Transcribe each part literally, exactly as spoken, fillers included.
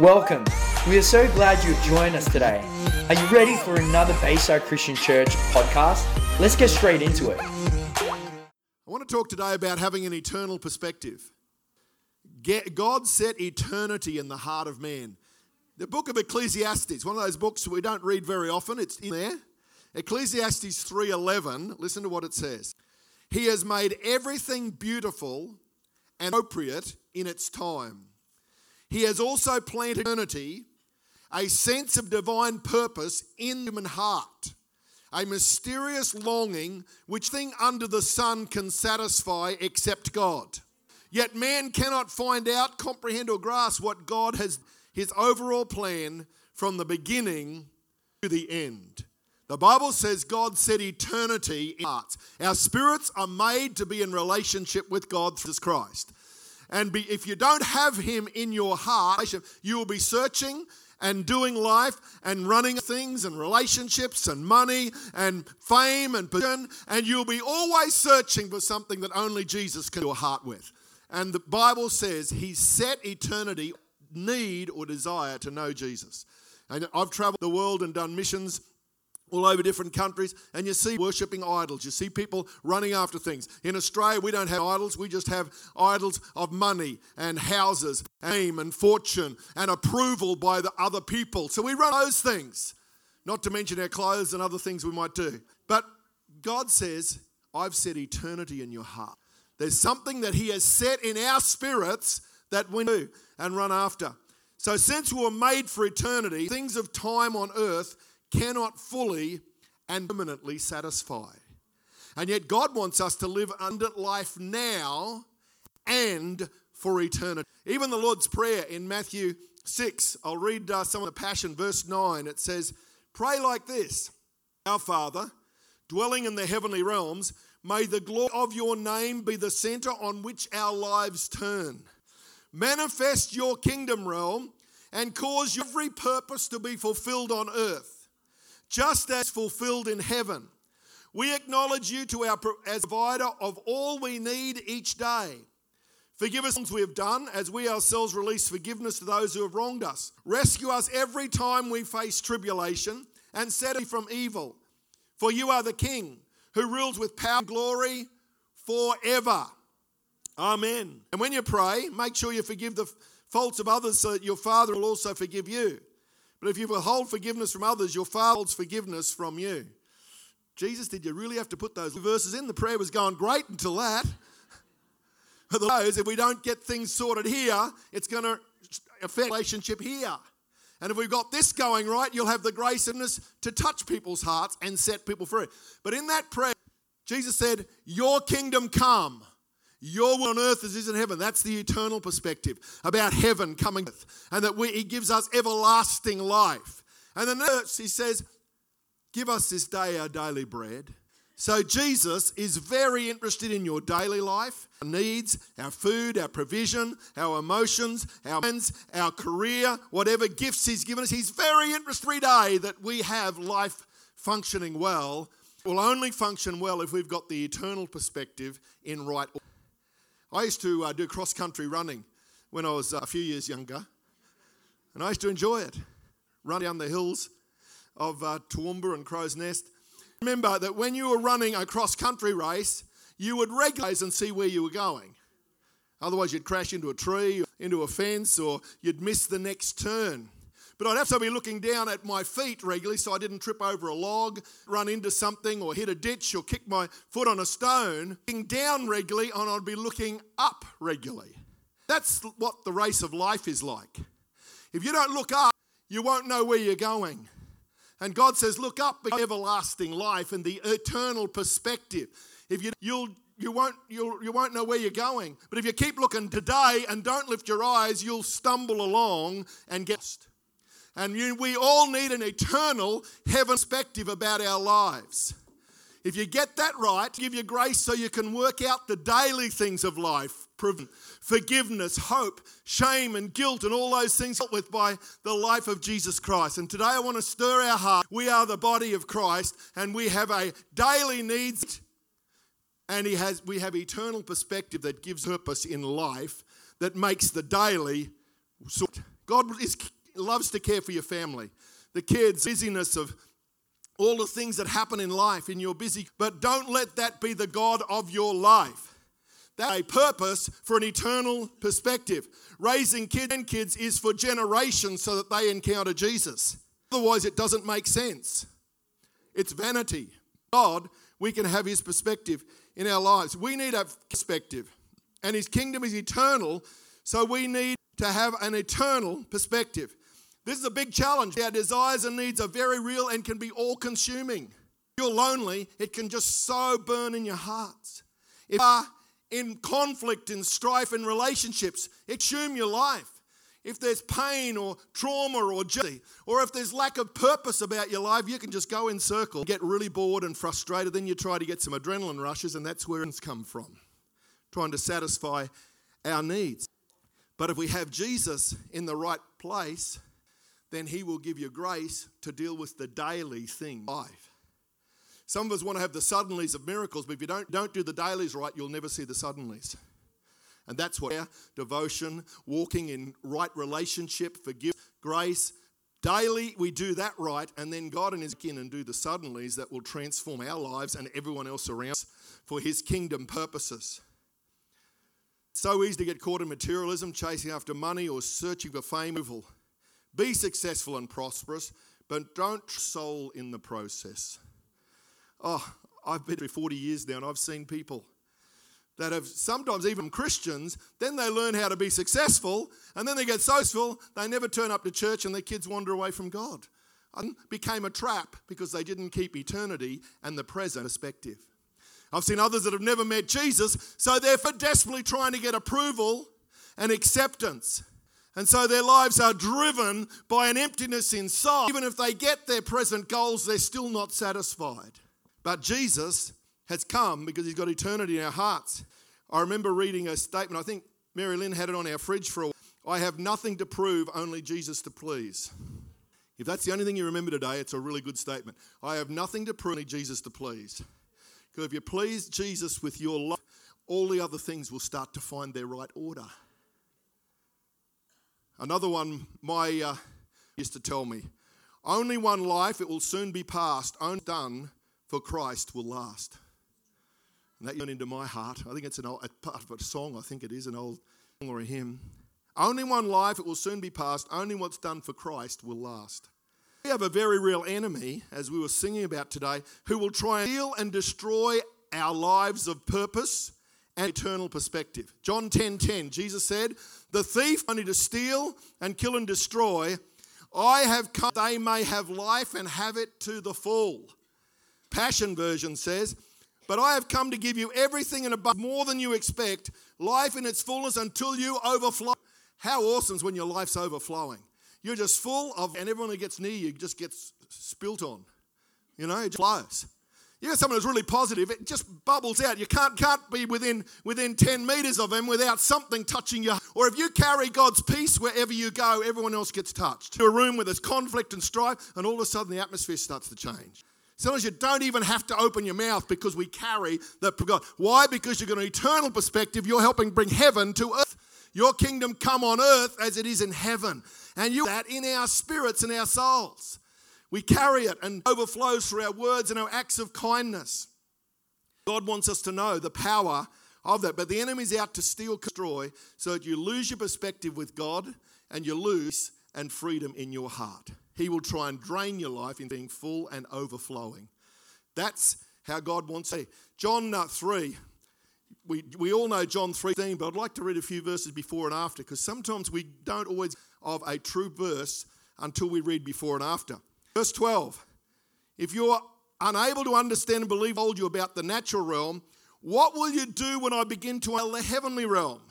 Welcome. We are so glad you've joined us today. Are you ready for another Bayside Christian Church podcast? Let's get straight into it. I want to talk today about having an eternal perspective. God set eternity in the heart of man. The book of Ecclesiastes, one of those books we don't read very often, it's in there. Ecclesiastes three eleven, listen to what it says. He has made everything beautiful and appropriate in its time. He has also planted eternity, a sense of divine purpose in the human heart, a mysterious longing which thing under the sun can satisfy except God. Yet man cannot find out, comprehend or grasp what God has, his overall plan from the beginning to the end. The Bible says God set eternity in our hearts. Our spirits are made to be in relationship with God through Jesus Christ. And be, if you don't have him in your heart, you will be searching and doing life and running things and relationships and money and fame and position. And you'll be always searching for something that only Jesus can do your heart with. And the Bible says he set eternity, need or desire to know Jesus. And I've traveled the world and done missions all over different countries, and you see worshipping idols. You see people running after things. In Australia, we don't have idols. We just have idols of money and houses, aim and fortune and approval by the other people. So we run those things, not to mention our clothes and other things we might do. But God says, I've set eternity in your heart. There's something that he has set in our spirits that we do and run after. So since we were made for eternity, things of time on earth cannot fully and permanently satisfy. And yet God wants us to live abundant life now and for eternity. Even the Lord's Prayer in Matthew six, I'll read uh, some of the Passion, verse nine. It says, pray like this, our Father, dwelling in the heavenly realms, may the glory of your name be the center on which our lives turn. Manifest your kingdom realm and cause every purpose to be fulfilled on earth, just as fulfilled in heaven. We acknowledge you to our as provider of all we need each day. Forgive us the wrongs we have done, as we ourselves release forgiveness to those who have wronged us. Rescue us every time we face tribulation, and set us from evil. For you are the King, who rules with power and glory forever. Amen. And when you pray, make sure you forgive the faults of others, so that your Father will also forgive you. But if you withhold forgiveness from others, your Father holds forgiveness from you. Jesus, did you really have to put those verses in? The prayer was going great until that. But those, if we don't get things sorted here, it's going to affect relationship here. And if we've got this going right, you'll have the grace in us to touch people's hearts and set people free. But in that prayer, Jesus said, your kingdom come. Your will on earth as is in heaven. That's the eternal perspective about heaven coming, and that we, he gives us everlasting life. And then he says, give us this day our daily bread. So Jesus is very interested in your daily life, our needs, our food, our provision, our emotions, our minds, our career, whatever gifts he's given us. He's very interested every day that we have life functioning well. It will only function well if we've got the eternal perspective in right order. I used to uh, do cross-country running when I was uh, a few years younger, and I used to enjoy it, run down the hills of uh, Toowoomba and Crow's Nest. Remember that when you were running a cross-country race, you would regulate and see where you were going. Otherwise, you'd crash into a tree, into a fence, or you'd miss the next turn. But I'd have to be looking down at my feet regularly so I didn't trip over a log, run into something, or hit a ditch, or kick my foot on a stone. Looking down regularly, and I'd be looking up regularly. That's what the race of life is like. If you don't look up, you won't know where you're going. And God says, look up, because everlasting life and the eternal perspective. If you you'll you won't you'll you won't know where you're going. But if you keep looking today and don't lift your eyes, you'll stumble along and get lost. And you, we all need an eternal heaven perspective about our lives. If you get that right, give you grace so you can work out the daily things of life, forgiveness, hope, shame and guilt and all those things dealt with by the life of Jesus Christ. And today I want to stir our heart. We are the body of Christ, and we have a daily needs, and he has, we have eternal perspective that gives purpose in life that makes the daily sort. God is, loves to care for your family, the kids, busyness of all the things that happen in life, in your busy. But don't let that be the God of your life. That's a purpose for an eternal perspective. Raising kids and kids is for generations so that they encounter Jesus. Otherwise, it doesn't make sense. It's vanity. God, we can have his perspective in our lives. We need a perspective. And his kingdom is eternal, so we need to have an eternal perspective. This is a big challenge. Our desires and needs are very real and can be all-consuming. If you're lonely, it can just so burn in your hearts. If you are in conflict and strife in relationships, consume your life. If there's pain or trauma or jealousy, or if there's lack of purpose about your life, you can just go in circles, get really bored and frustrated. Then you try to get some adrenaline rushes, and that's where it's come from, trying to satisfy our needs. But if we have Jesus in the right place, then he will give you grace to deal with the daily thing. Life. Some of us want to have the suddenlies of miracles, but if you don't, don't do the dailies right, you'll never see the suddenlies. And that's what prayer, devotion, walking in right relationship, forgiveness, grace, daily we do that right, and then God and his kin and do the suddenlies that will transform our lives and everyone else around us for his kingdom purposes. It's so easy to get caught in materialism, chasing after money or searching for fame. Be successful and prosperous, but don't soul in the process. Oh, I've been here forty years now, and I've seen people that have sometimes even Christians, then they learn how to be successful, and then they get so successful, they never turn up to church, and their kids wander away from God. And became a trap because they didn't keep eternity and the present perspective. I've seen others that have never met Jesus, so they're desperately trying to get approval and acceptance. And so their lives are driven by an emptiness inside. Even if they get their present goals, they're still not satisfied. But Jesus has come because he's got eternity in our hearts. I remember reading a statement. I think Mary Lynn had it on our fridge for a while. I have nothing to prove, only Jesus to please. If that's the only thing you remember today, it's a really good statement. I have nothing to prove, only Jesus to please. Because if you please Jesus with your life, all the other things will start to find their right order. Another one my uh, used to tell me, only one life, it will soon be past, only done for Christ will last. And that went into my heart. I think it's an old, part of a song, I think it is, an old song or a hymn. Only one life, it will soon be past, only what's done for Christ will last. We have a very real enemy, as we were singing about today, who will try and steal and destroy our lives of purpose and eternal perspective. John ten ten, Jesus said, the thief only to steal and kill and destroy. I have come that they may have life and have it to the full. Passion version says, but I have come to give you everything in abundance, more than you expect, life in its fullness until you overflow. How awesome is when your life's overflowing. You're just full of, and everyone who gets near you just gets spilt on. You know, it just flows. You know, someone who's really positive, it just bubbles out. You can't can't be within within ten metres of him without something touching you. Or if you carry God's peace wherever you go, everyone else gets touched. To a room where there's conflict and strife, and all of a sudden the atmosphere starts to change. Sometimes you don't even have to open your mouth because we carry that God. Why? Because you've got an eternal perspective. You're helping bring heaven to earth. Your kingdom come on earth as it is in heaven. And you that in our spirits and our souls. We carry it and overflows through our words and our acts of kindness. God wants us to know the power of that. But the enemy's out to steal, destroy, so that you lose your perspective with God and you lose and freedom in your heart. He will try and drain your life in being full and overflowing. That's how God wants it. John three. We we all know John three, but I'd like to read a few verses before and after because sometimes we don't always of a true verse until we read before and after. Verse twelve, if you're unable to understand and believe I told you about the natural realm, what will you do when I begin to tell the heavenly realm?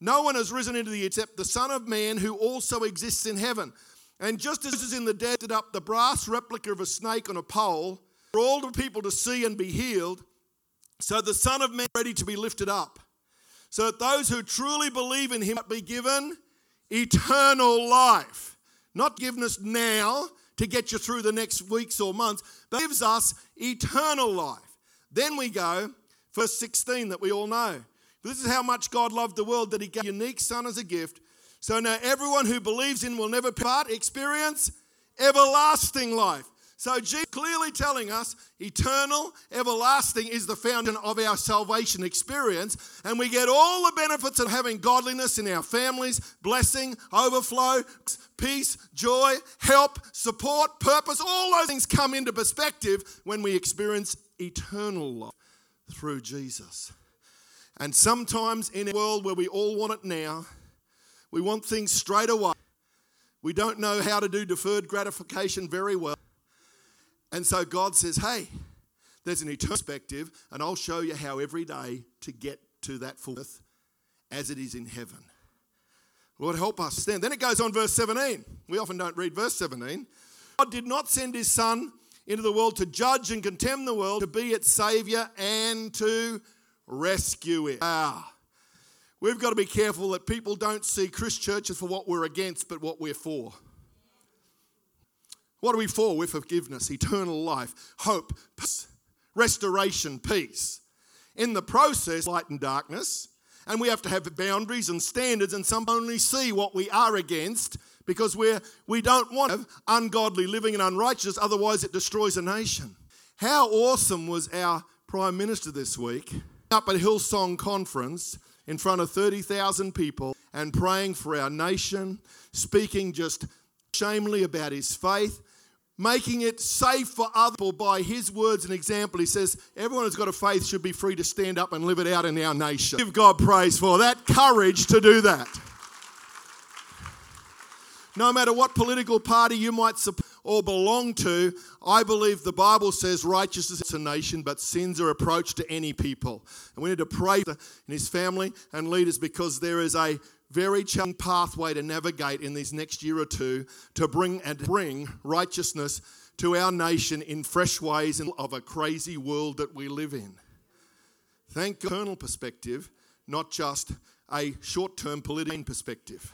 No one has risen into the except the Son of Man who also exists in heaven. And just as is in the desert up the brass replica of a snake on a pole, for all the people to see and be healed, so the Son of Man is ready to be lifted up, so that those who truly believe in him might be given eternal life. Not forgiveness now to get you through the next weeks or months, but gives us eternal life. Then we go, verse sixteen that we all know. This is how much God loved the world that he gave his unique Son as a gift So now everyone who believes in will never part, experience everlasting life. So Jesus clearly telling us eternal, everlasting is the fountain of our salvation experience, and we get all the benefits of having godliness in our families, blessing, overflow, peace, joy, help, support, purpose. All those things come into perspective when we experience eternal life through Jesus. And sometimes in a world where we all want it now, we want things straight away. We don't know how to do deferred gratification very well. And so God says, hey, there's an eternal perspective, and I'll show you how every day to get to that full earth as it is in heaven. Lord, help us stand. Then it goes on, verse seventeen. We often don't read verse seventeen. God did not send his son into the world to judge and condemn the world, to be its saviour and to rescue it. Ah, we've got to be careful that people don't see Christ churches for what we're against, but what we're for. What are we for? We're forgiveness, eternal life, hope, peace, restoration, peace. In the process, light and darkness, and we have to have boundaries and standards, and some only see what we are against because we're, we don't want to have ungodly living and unrighteous, otherwise it destroys a nation. How awesome was our Prime Minister this week up at Hillsong Conference in front of thirty thousand people and praying for our nation, speaking just shamefully about his faith, making it safe for other people by his words and example. He says, everyone who's got a faith should be free to stand up and live it out in our nation. Give God praise for that courage to do that. No matter what political party you might support or belong to, I believe the Bible says righteousness is a nation, but sins are approached to any people. And we need to pray for his family and leaders because there is a very challenging pathway to navigate in these next year or two to bring and bring righteousness to our nation in fresh ways of a crazy world that we live in. Thank God, eternal perspective, not just a short-term political perspective.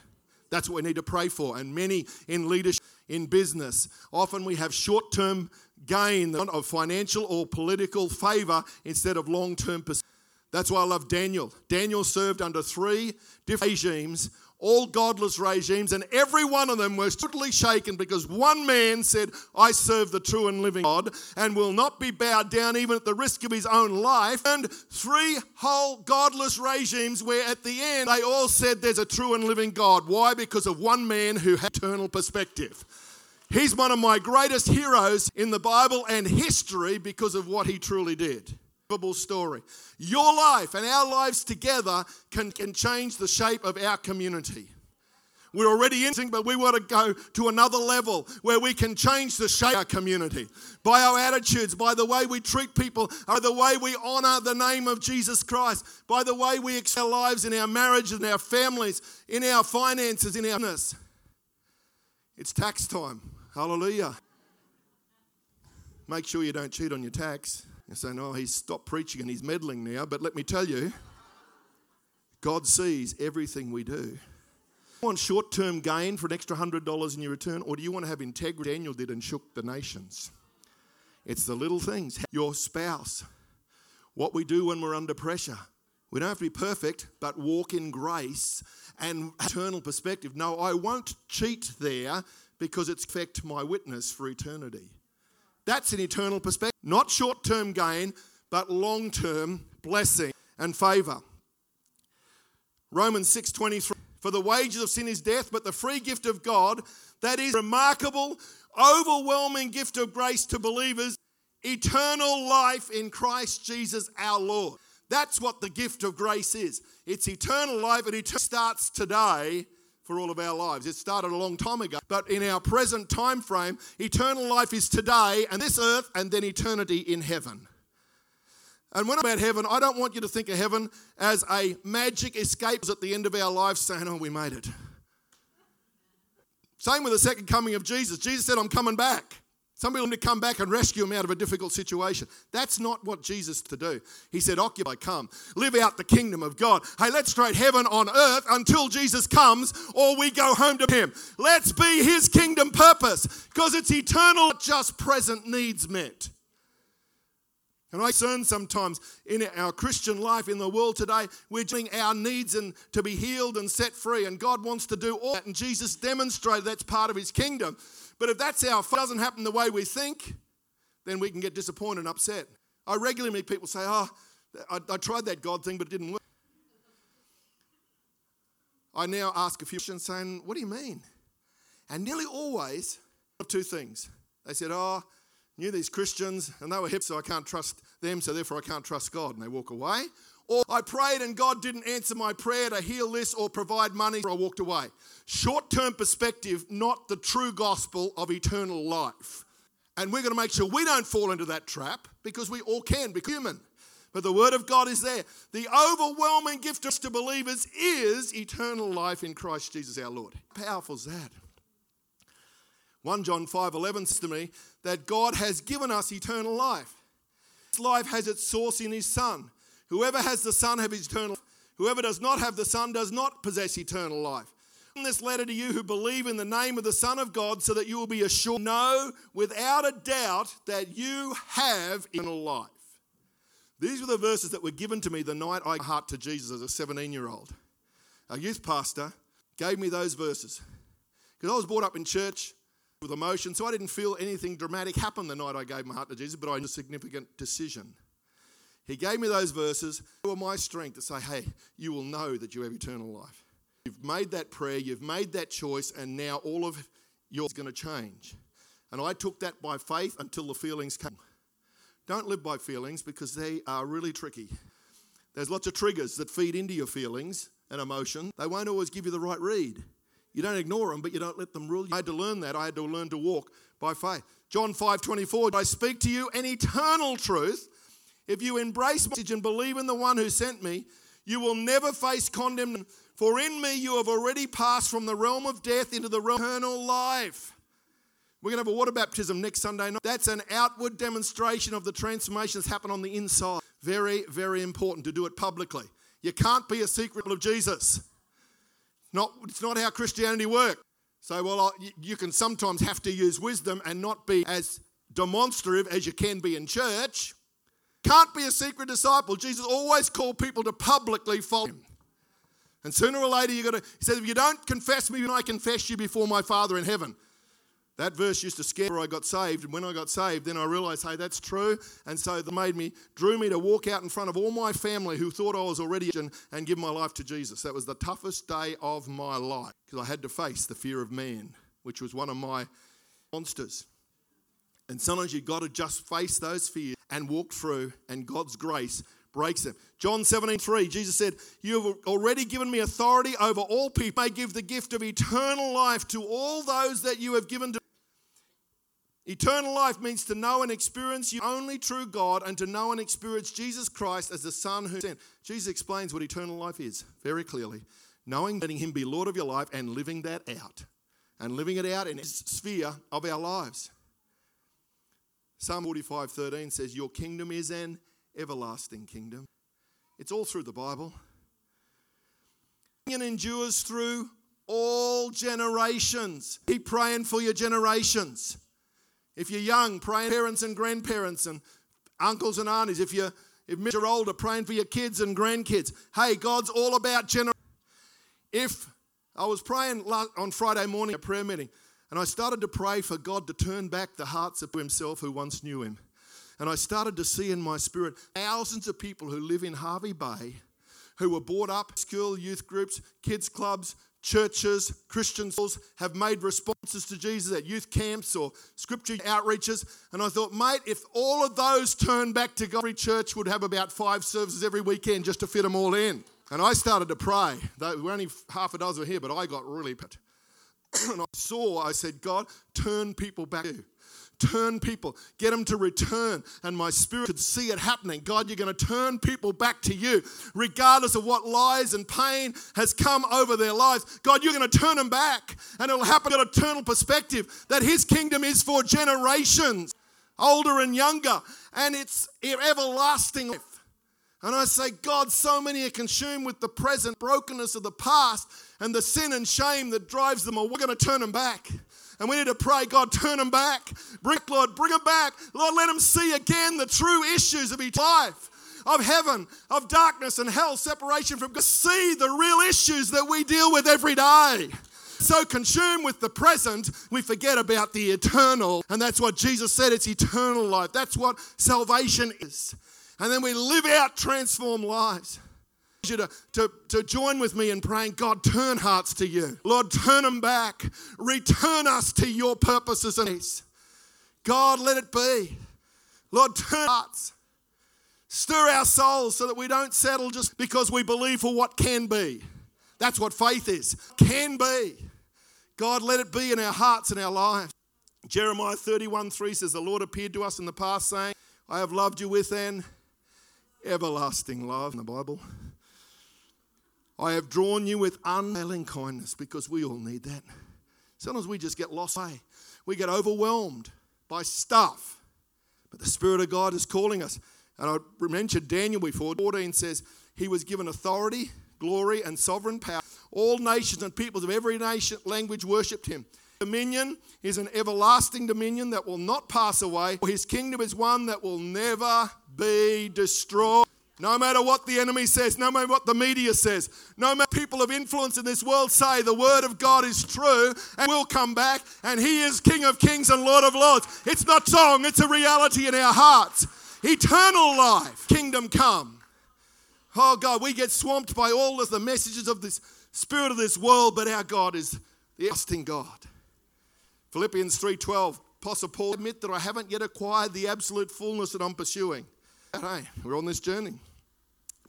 That's what we need to pray for. And many in leadership, in business, often we have short-term gain of financial or political favour instead of long-term perspective. That's why I love Daniel. Daniel served under three different regimes, all godless regimes, and every one of them was totally shaken because one man said, I serve the true and living God and will not be bowed down even at the risk of his own life. And three whole godless regimes where at the end they all said there's a true and living God. Why? Because of one man who had eternal perspective. He's one of my greatest heroes in the Bible and history because of what he truly did. Story. Your life and our lives together can, can change the shape of our community. We're already in, but we want to go to another level where we can change the shape of our community by our attitudes, by the way we treat people, by the way we honour the name of Jesus Christ, by the way we excel our lives in our marriages, in our families, in our finances, in our business. It's tax time. Hallelujah. Make sure you don't cheat on your tax. And saying, oh, he's stopped preaching and he's meddling now. But let me tell you, God sees everything we do. Do you want short-term gain for an extra one hundred dollars in your return? Or do you want to have integrity? Daniel did and shook the nations. It's the little things. Your spouse. What we do when we're under pressure. We don't have to be perfect, but walk in grace and eternal perspective. No, I won't cheat there because it's affect my witness for eternity. That's an eternal perspective, not short-term gain, but long-term blessing and favour. Romans six twenty-three, for the wages of sin is death, but the free gift of God, that is remarkable, overwhelming gift of grace to believers, eternal life in Christ Jesus our Lord. That's what the gift of grace is. It's eternal life, and it starts today for all of our lives. It started a long time ago, but in our present time frame, eternal life is today and this earth and then eternity in heaven. And when I'm about heaven, I don't want you to think of heaven as a magic escape at the end of our life saying, oh, we made it. Same with the second coming of Jesus. Jesus said, I'm coming back. Some people need to come back and rescue him out of a difficult situation. That's not what Jesus to do. He said, occupy, come. Live out the kingdom of God. Hey, let's create heaven on earth until Jesus comes or we go home to him. Let's be his kingdom purpose because it's eternal, not just present needs met. And I concern sometimes in our Christian life in the world today, we're doing our needs and to be healed and set free, and God wants to do all that, and Jesus demonstrated that's part of his kingdom. But if that's our fault, doesn't happen the way we think, then we can get disappointed and upset. I regularly meet people say, oh, I, I tried that God thing, but it didn't work. I now ask a few questions saying, what do you mean? And nearly always, two things. They said, oh, knew these Christians and they were hip, so I can't trust them, so therefore I can't trust God, and they walk away. Or I prayed and God didn't answer my prayer to heal this or provide money, so I walked away. Short-term perspective, not the true gospel of eternal life. And we're going to make sure we don't fall into that trap, because we all can be human. But the word of God is there. The overwhelming gift to believers is eternal life in Christ Jesus our Lord. How powerful is that? First John five eleven says to me that God has given us eternal life. This life has its source in his Son. Whoever has the Son has eternal life. Whoever does not have the Son does not possess eternal life. In this letter to you who believe in the name of the Son of God, so that you will be assured, know without a doubt that you have eternal life. These were the verses that were given to me the night I gave my heart to Jesus as a seventeen-year-old. A youth pastor gave me those verses because I was brought up in church with emotion, so I didn't feel anything dramatic happen the night I gave my heart to Jesus, but I made a significant decision. He gave me those verses. They were my strength to say, hey, you will know that you have eternal life. You've made that prayer, you've made that choice, and now all of yours is going to change. And I took that by faith until the feelings came. Don't live by feelings, because they are really tricky. There's lots of triggers that feed into your feelings and emotion. They won't always give you the right read. You don't ignore them, but you don't let them rule you. I had to learn that. I had to learn to walk by faith. John five twenty-four, I speak to you an eternal truth. If you embrace my message and believe in the one who sent me, you will never face condemnation. For in me you have already passed from the realm of death into the realm of eternal life. We're going to have a water baptism next Sunday night. That's an outward demonstration of the transformation that's happened on the inside. Very, very important to do it publicly. You can't be a secret of Jesus. Not, it's not how Christianity works. So, well, I, you can sometimes have to use wisdom and not be as demonstrative as you can be in church. Can't be a secret disciple. Jesus always called people to publicly follow him. And sooner or later, you got to. He said, if you don't confess me, then I confess you before my Father in heaven. That verse used to scare me before I got saved. And when I got saved, then I realized, hey, that's true. And so that made me, drew me to walk out in front of all my family who thought I was already a Christian and give my life to Jesus. That was the toughest day of my life, because I had to face the fear of man, which was one of my monsters. And sometimes you've got to just face those fears and walk through, and God's grace breaks them. John seventeen three, Jesus said, you have already given me authority over all people. You may give the gift of eternal life to all those that you have given to me. Eternal life means to know and experience you, only true God, and to know and experience Jesus Christ as the Son who sent. Jesus explains what eternal life is very clearly. Knowing, letting him be Lord of your life and living that out. And living it out in his sphere of our lives. Psalm forty-five thirteen says, your kingdom is an everlasting kingdom. It's all through the Bible. And endures through all generations. Keep praying for your generations. If you're young, praying for parents and grandparents and uncles and aunties. If you're, if you're older, praying for your kids and grandkids. Hey, God's all about generations. If I was praying on Friday morning at a prayer meeting, and I started to pray for God to turn back the hearts of himself who once knew him. And I started to see in my spirit thousands of people who live in Harvey Bay who were brought up, school, youth groups, kids clubs, churches, Christian schools, have made responses to Jesus at youth camps or scripture outreaches. And I thought, mate, if all of those turned back to God, every church would have about five services every weekend just to fit them all in. And I started to pray. There were only half a dozen here, but I got really pissed. And I saw, I said, God, turn people back to you. Turn people, get them to return. And my spirit could see it happening. God, you're going to turn people back to you, regardless of what lies and pain has come over their lives. God, you're going to turn them back, and it'll happen at an eternal perspective that his kingdom is for generations, older and younger, and it's everlasting life. And I say, God, so many are consumed with the present brokenness of the past and the sin and shame that drives them away. We're going to turn them back. And we need to pray, God, turn them back. Bring, Lord, bring them back. Lord, let them see again the true issues of each life, of heaven, of darkness and hell, separation from God. See the real issues that we deal with every day. So consumed with the present, we forget about the eternal. And that's what Jesus said, it's eternal life. That's what salvation is. And then we live out transformed lives. You to, to, to join with me in praying, God, turn hearts to you. Lord, turn them back. Return us to your purposes and peace. God, let it be. Lord, turn hearts. Stir our souls so that we don't settle just because we believe for what can be. That's what faith is. Can be. God, let it be in our hearts and our lives. Jeremiah thirty-one three says, the Lord appeared to us in the past saying, I have loved you with an everlasting love. In the Bible. I have drawn you with unfailing kindness, because we all need that. Sometimes we just get lost. We get overwhelmed by stuff. But the Spirit of God is calling us. And I mentioned Daniel before. fourteen says, he was given authority, glory, and sovereign power. All nations and peoples of every nation, language worshipped him. Dominion is an everlasting dominion that will not pass away. His kingdom is one that will never be destroyed. No matter what the enemy says, no matter what the media says, no matter people of influence in this world say, the word of God is true and will come back, and he is King of Kings and Lord of Lords. It's not song, it's a reality in our hearts. Eternal life, kingdom come. Oh God, we get swamped by all of the messages of this spirit of this world, but our God is the everlasting God. Philippians three twelve, Apostle Paul, admit that I haven't yet acquired the absolute fullness that I'm pursuing. Hey, we're on this journey.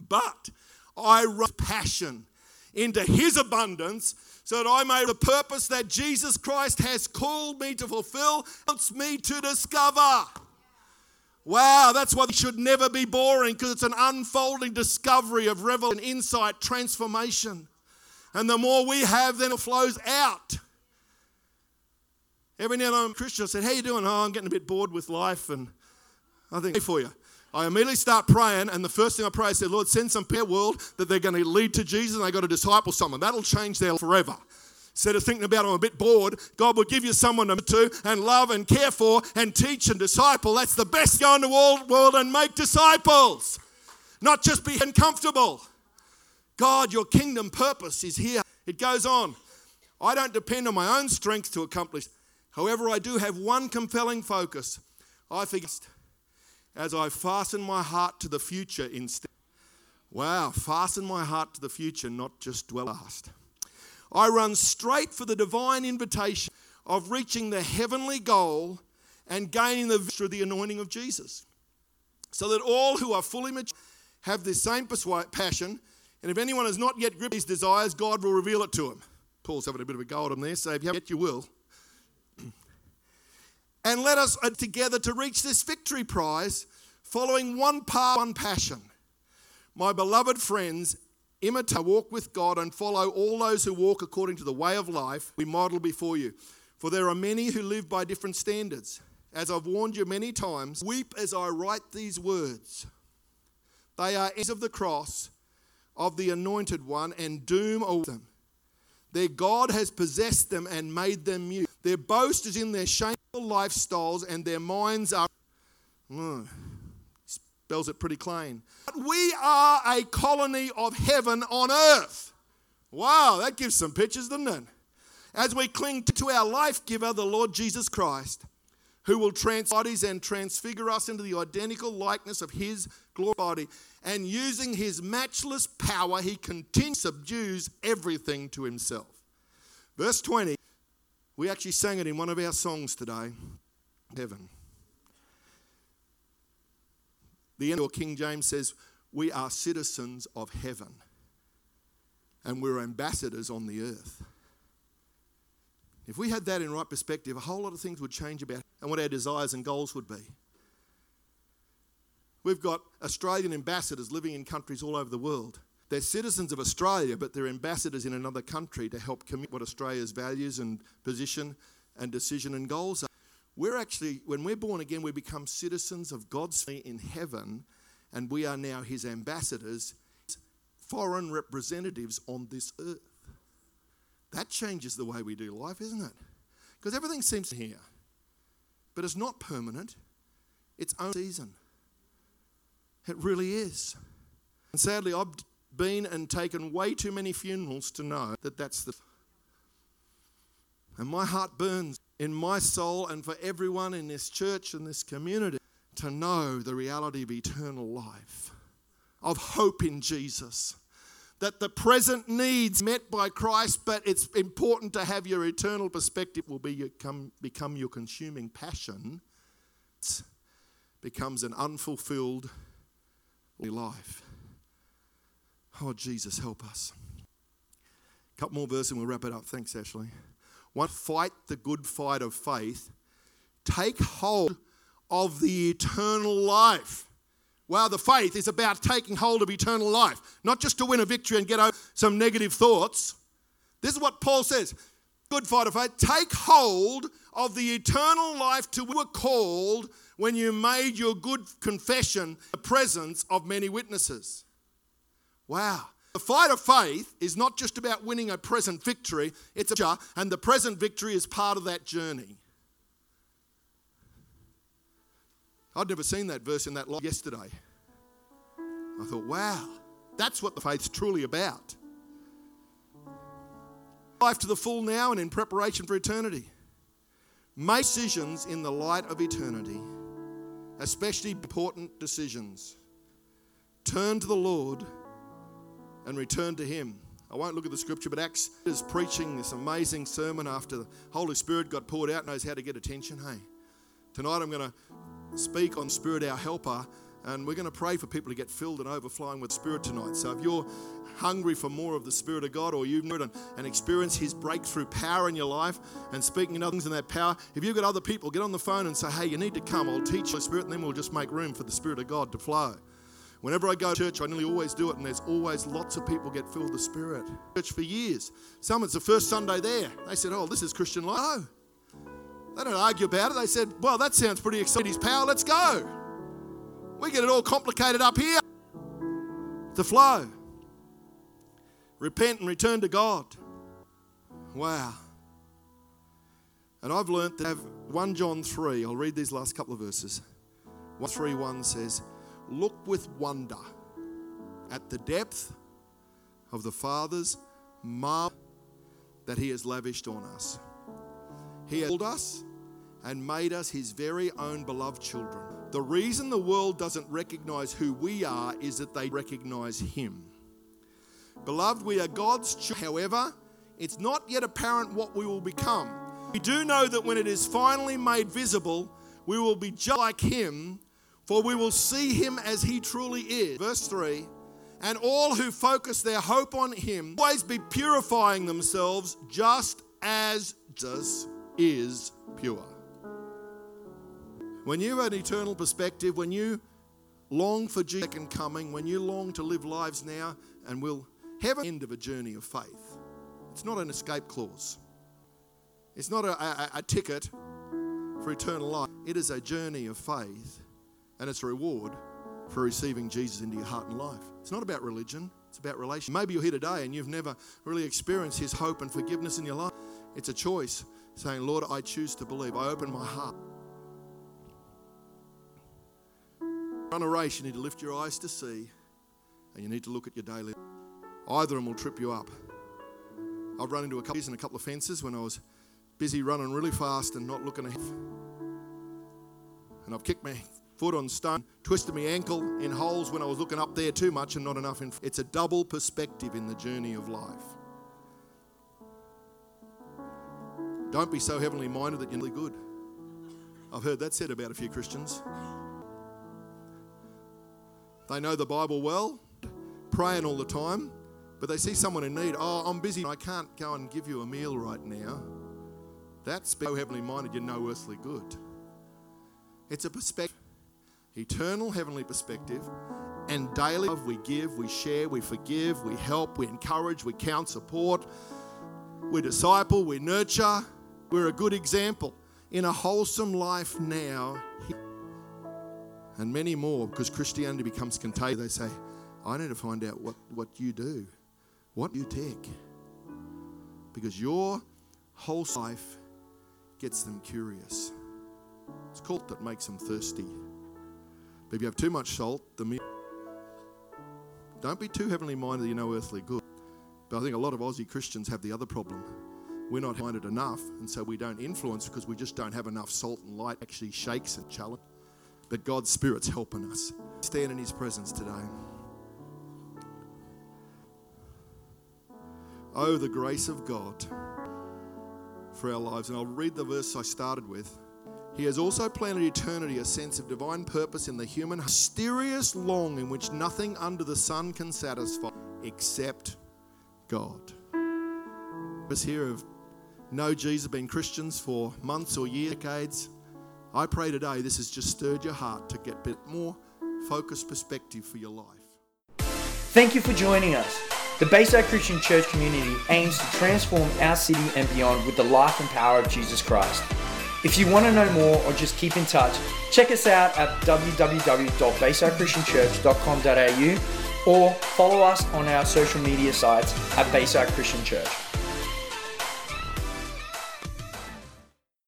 But I run passion into his abundance so that I may the purpose that Jesus Christ has called me to fulfill, wants me to discover. Wow, that's why it should never be boring, because it's an unfolding discovery of revelation, insight, transformation. And the more we have, then it flows out. Every now and then I'm a Christian, I said, how you doing? Oh, I'm getting a bit bored with life, and I think, hey, for you. I immediately start praying, and the first thing I pray, I say, Lord, send some prayer world that they're going to lead to Jesus, and they've got to disciple someone. That'll change their life forever. Instead of thinking about, I'm a bit bored, God will give you someone to and love and care for and teach and disciple. That's the best. Go into the world and make disciples, not just be uncomfortable. God, your kingdom purpose is here. It goes on. I don't depend on my own strength to accomplish. However, I do have one compelling focus. I figured. As I fasten my heart to the future instead. Wow, fasten my heart to the future, not just dwell past. I run straight for the divine invitation of reaching the heavenly goal and gaining the victory through the anointing of Jesus, so that all who are fully mature have this same passion, and if anyone has not yet gripped his desires, God will reveal it to him. Paul's having a bit of a go at him there, so if you haven't yet, you will. And let us together to reach this victory prize, following one path, one passion. My beloved friends, imitate, walk with God and follow all those who walk according to the way of life we model before you. For there are many who live by different standards. As I've warned you many times, weep as I write these words. They are enemies of the cross of the anointed one, and doom over them. Their God has possessed them and made them mute. Their boast is in their shameful lifestyles, and their minds are... Mm, spells it pretty plain. But we are a colony of heaven on earth. Wow, that gives some pictures, doesn't it? As we cling to our life giver, the Lord Jesus Christ, who will transform bodies and transfigure us into the identical likeness of his glory body. And using his matchless power, he continues to subdue everything to himself. Verse twenty, we actually sang it in one of our songs today, heaven. The end of King James says, we are citizens of heaven, and we're ambassadors on the earth. If we had that in right perspective, a whole lot of things would change about it and what our desires and goals would be. We've got Australian ambassadors living in countries all over the world. They're citizens of Australia, but they're ambassadors in another country to help commit what Australia's values and position and decision and goals are. We're actually, when we're born again, we become citizens of God's family in heaven, and we are now his ambassadors, foreign representatives on this earth. That changes the way we do life, isn't it? Because everything seems here, but it's not permanent. It's only season. It really is. And sadly, I've been and taken way too many funerals to know that that's the... And my heart burns in my soul and for everyone in this church and this community to know the reality of eternal life, of hope in Jesus, that the present needs met by Christ, but it's important to have your eternal perspective will be your, come, become your consuming passion. It becomes an unfulfilled life. Oh, Jesus, help us. A couple more verses and we'll wrap it up. Thanks, Ashley. One, fight the good fight of faith. Take hold of the eternal life. Wow, the faith is about taking hold of eternal life, not just to win a victory and get over some negative thoughts. This is what Paul says. Good fight of faith. Take hold of the eternal life to which you were called when you made your good confession in the presence of many witnesses. Wow. The fight of faith is not just about winning a present victory, it's a journey, and the present victory is part of that journey. I'd never seen that verse in that light yesterday. I thought, wow, that's what the faith's truly about. Life to the full now and in preparation for eternity. Make decisions in the light of eternity, especially important decisions. Turn to the Lord and return to Him. I won't look at the scripture, but Acts is preaching this amazing sermon after the Holy Spirit got poured out, knows how to get attention, hey. Tonight I'm going to speak on Spirit, our helper, and we're going to pray for people to get filled and overflowing with Spirit tonight. So if you're hungry for more of the Spirit of God, or you've known and experienced His breakthrough power in your life and speaking in other things in that power, if you've got other people, get on the phone and say, hey, you need to come, I'll teach you the Spirit, and then we'll just make room for the Spirit of God to flow. Whenever I go to church, I nearly always do it, and there's always lots of people get filled with the Spirit. Church for years. Some, it's the first Sunday there. They said, oh, this is Christian life. No. They don't argue about it. They said, well, that sounds pretty exciting. His power, let's go. We get it all complicated up here. The flow. Repent and return to God. Wow. And I've learnt to have First John three. I'll read these last couple of verses. First John three one says, look with wonder at the depth of the Father's marvel that He has lavished on us. He has called us and made us His very own beloved children. The reason the world doesn't recognize who we are is that they recognize Him. Beloved, we are God's children. However, it's not yet apparent what we will become. We do know that when it is finally made visible, we will be just like Him, for we will see Him as He truly is. Verse three, and all who focus their hope on Him always be purifying themselves just as Jesus is pure. When you have an eternal perspective, when you long for Jesus' second coming, when you long to live lives now and will have an end of a journey of faith. It's not an escape clause. It's not a, a, a ticket for eternal life. It is a journey of faith. And it's a reward for receiving Jesus into your heart and life. It's not about religion. It's about relationship. Maybe you're here today and you've never really experienced His hope and forgiveness in your life. It's a choice saying, Lord, I choose to believe. I open my heart. Run a race, you need to lift your eyes to see, and you need to look at your daily life. Either of them will trip you up. I've run into a couple of and a couple of fences when I was busy running really fast and not looking ahead. And I've kicked my foot on stone, twisted my ankle in holes when I was looking up there too much and not enough in. It's a double perspective in the journey of life. Don't be so heavenly minded that you're really good. I've heard that said about a few Christians. They know the Bible well, praying all the time, but they see someone in need. Oh, I'm busy. I can't go and give you a meal right now. That's being so heavenly minded, you're no earthly good. It's a perspective. Eternal heavenly perspective, and daily love we give, we share, we forgive, we help, we encourage, we count, support, we disciple, we nurture. We're a good example in a wholesome life now, and many more, because Christianity becomes contagious. They say, I need to find out what, what you do, what you take, because your whole life gets them curious. It's salt that makes them thirsty. But if you have too much salt, the meal... Don't be too heavenly minded that you know earthly good. But I think a lot of Aussie Christians have the other problem. We're not minded enough, and so we don't influence because we just don't have enough salt, and light actually shakes and challenges. But God's Spirit's helping us. Stand in His presence today. Oh, the grace of God for our lives. And I'll read the verse I started with. He has also planted eternity, a sense of divine purpose in the human, mysterious longing which nothing under the sun can satisfy except God. Us here have known Jesus, been Christians for months or years, decades. I pray today this has just stirred your heart to get a bit more focused perspective for your life. Thank you for joining us. The Bayside Christian Church community aims to transform our city and beyond with the life and power of Jesus Christ. If you want to know more or just keep in touch, check us out at w w w dot bayside christian church dot com dot a u or follow us on our social media sites at Bayside Christian Church.